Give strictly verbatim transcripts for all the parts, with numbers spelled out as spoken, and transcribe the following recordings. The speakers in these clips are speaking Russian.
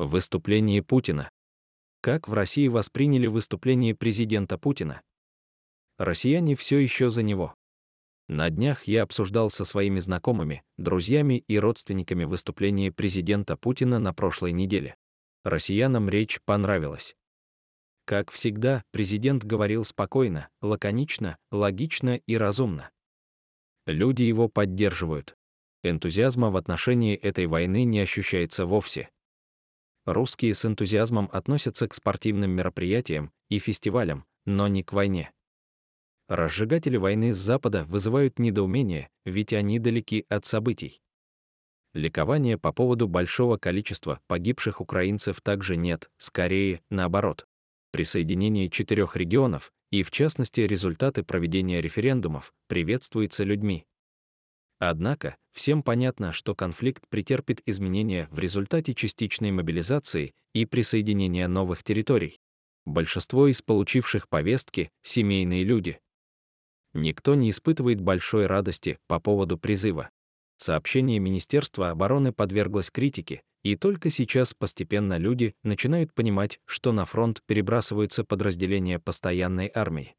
В выступлении Путина. Как в России восприняли выступление президента Путина? Россияне все еще за него. На днях я обсуждал со своими знакомыми, друзьями и родственниками выступление президента Путина на прошлой неделе. Россиянам речь понравилась. Как всегда, президент говорил спокойно, лаконично, логично и разумно. Люди его поддерживают. Энтузиазма в отношении этой войны не ощущается вовсе. Русские с энтузиазмом относятся к спортивным мероприятиям и фестивалям, но не к войне. Разжигатели войны с Запада вызывают недоумение, ведь они далеки от событий. Ликования по поводу большого количества погибших украинцев также нет, скорее, наоборот. Присоединение четырех регионов, и в частности результаты проведения референдумов, приветствуется людьми. Однако, всем понятно, что конфликт претерпит изменения в результате частичной мобилизации и присоединения новых территорий. Большинство из получивших повестки — семейные люди. Никто не испытывает большой радости по поводу призыва. Сообщение Министерства обороны подверглось критике, и только сейчас постепенно люди начинают понимать, что на фронт перебрасываются подразделения постоянной армии.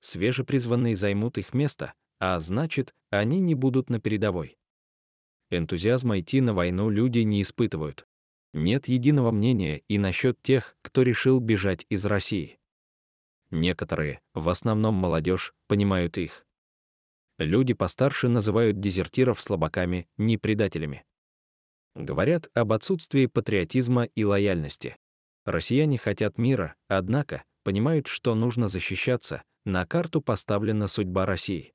Свежепризванные займут их место, а значит, они не будут на передовой. Энтузиазма идти на войну люди не испытывают. Нет единого мнения и насчет тех, кто решил бежать из России. Некоторые, в основном молодежь, понимают их. Люди постарше называют дезертиров слабаками, не предателями. Говорят об отсутствии патриотизма и лояльности. Россияне хотят мира, однако понимают, что нужно защищаться, на карту поставлена судьба России.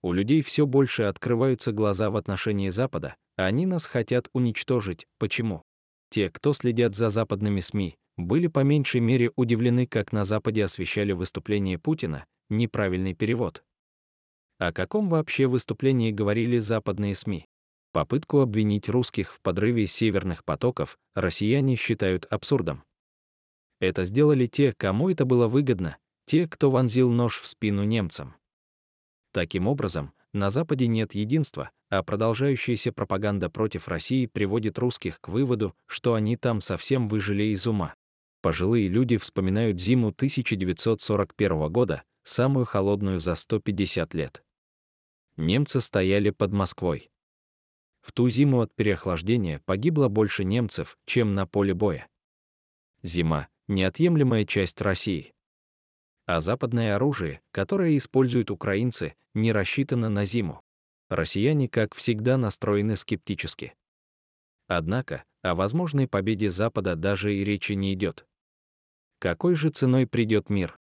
У людей все больше открываются глаза в отношении Запада, а они нас хотят уничтожить. Почему? Те, кто следят за западными СМИ, были по меньшей мере удивлены, как на Западе освещали выступление Путина, неправильный перевод. О каком вообще выступлении говорили западные СМИ? Попытку обвинить русских в подрыве северных потоков россияне считают абсурдом. Это сделали те, кому это было выгодно, те, кто вонзил нож в спину немцам. Таким образом, на Западе нет единства, а продолжающаяся пропаганда против России приводит русских к выводу, что они там совсем выжили из ума. Пожилые люди вспоминают зиму тысяча девятьсот сорок первого года, самую холодную за сто пятьдесят лет. Немцы стояли под Москвой. В ту зиму от переохлаждения погибло больше немцев, чем на поле боя. Зима — неотъемлемая часть России. А западное оружие, которое используют украинцы, не рассчитано на зиму. Россияне, как всегда, настроены скептически. Однако о возможной победе Запада даже и речи не идет. Какой же ценой придет мир?